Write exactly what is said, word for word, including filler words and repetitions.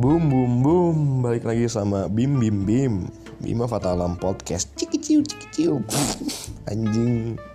Bum bum bum, balik lagi sama Bim Bim Bim, Bima Fatah Alam podcast Cikciw Cikciw. Anjing.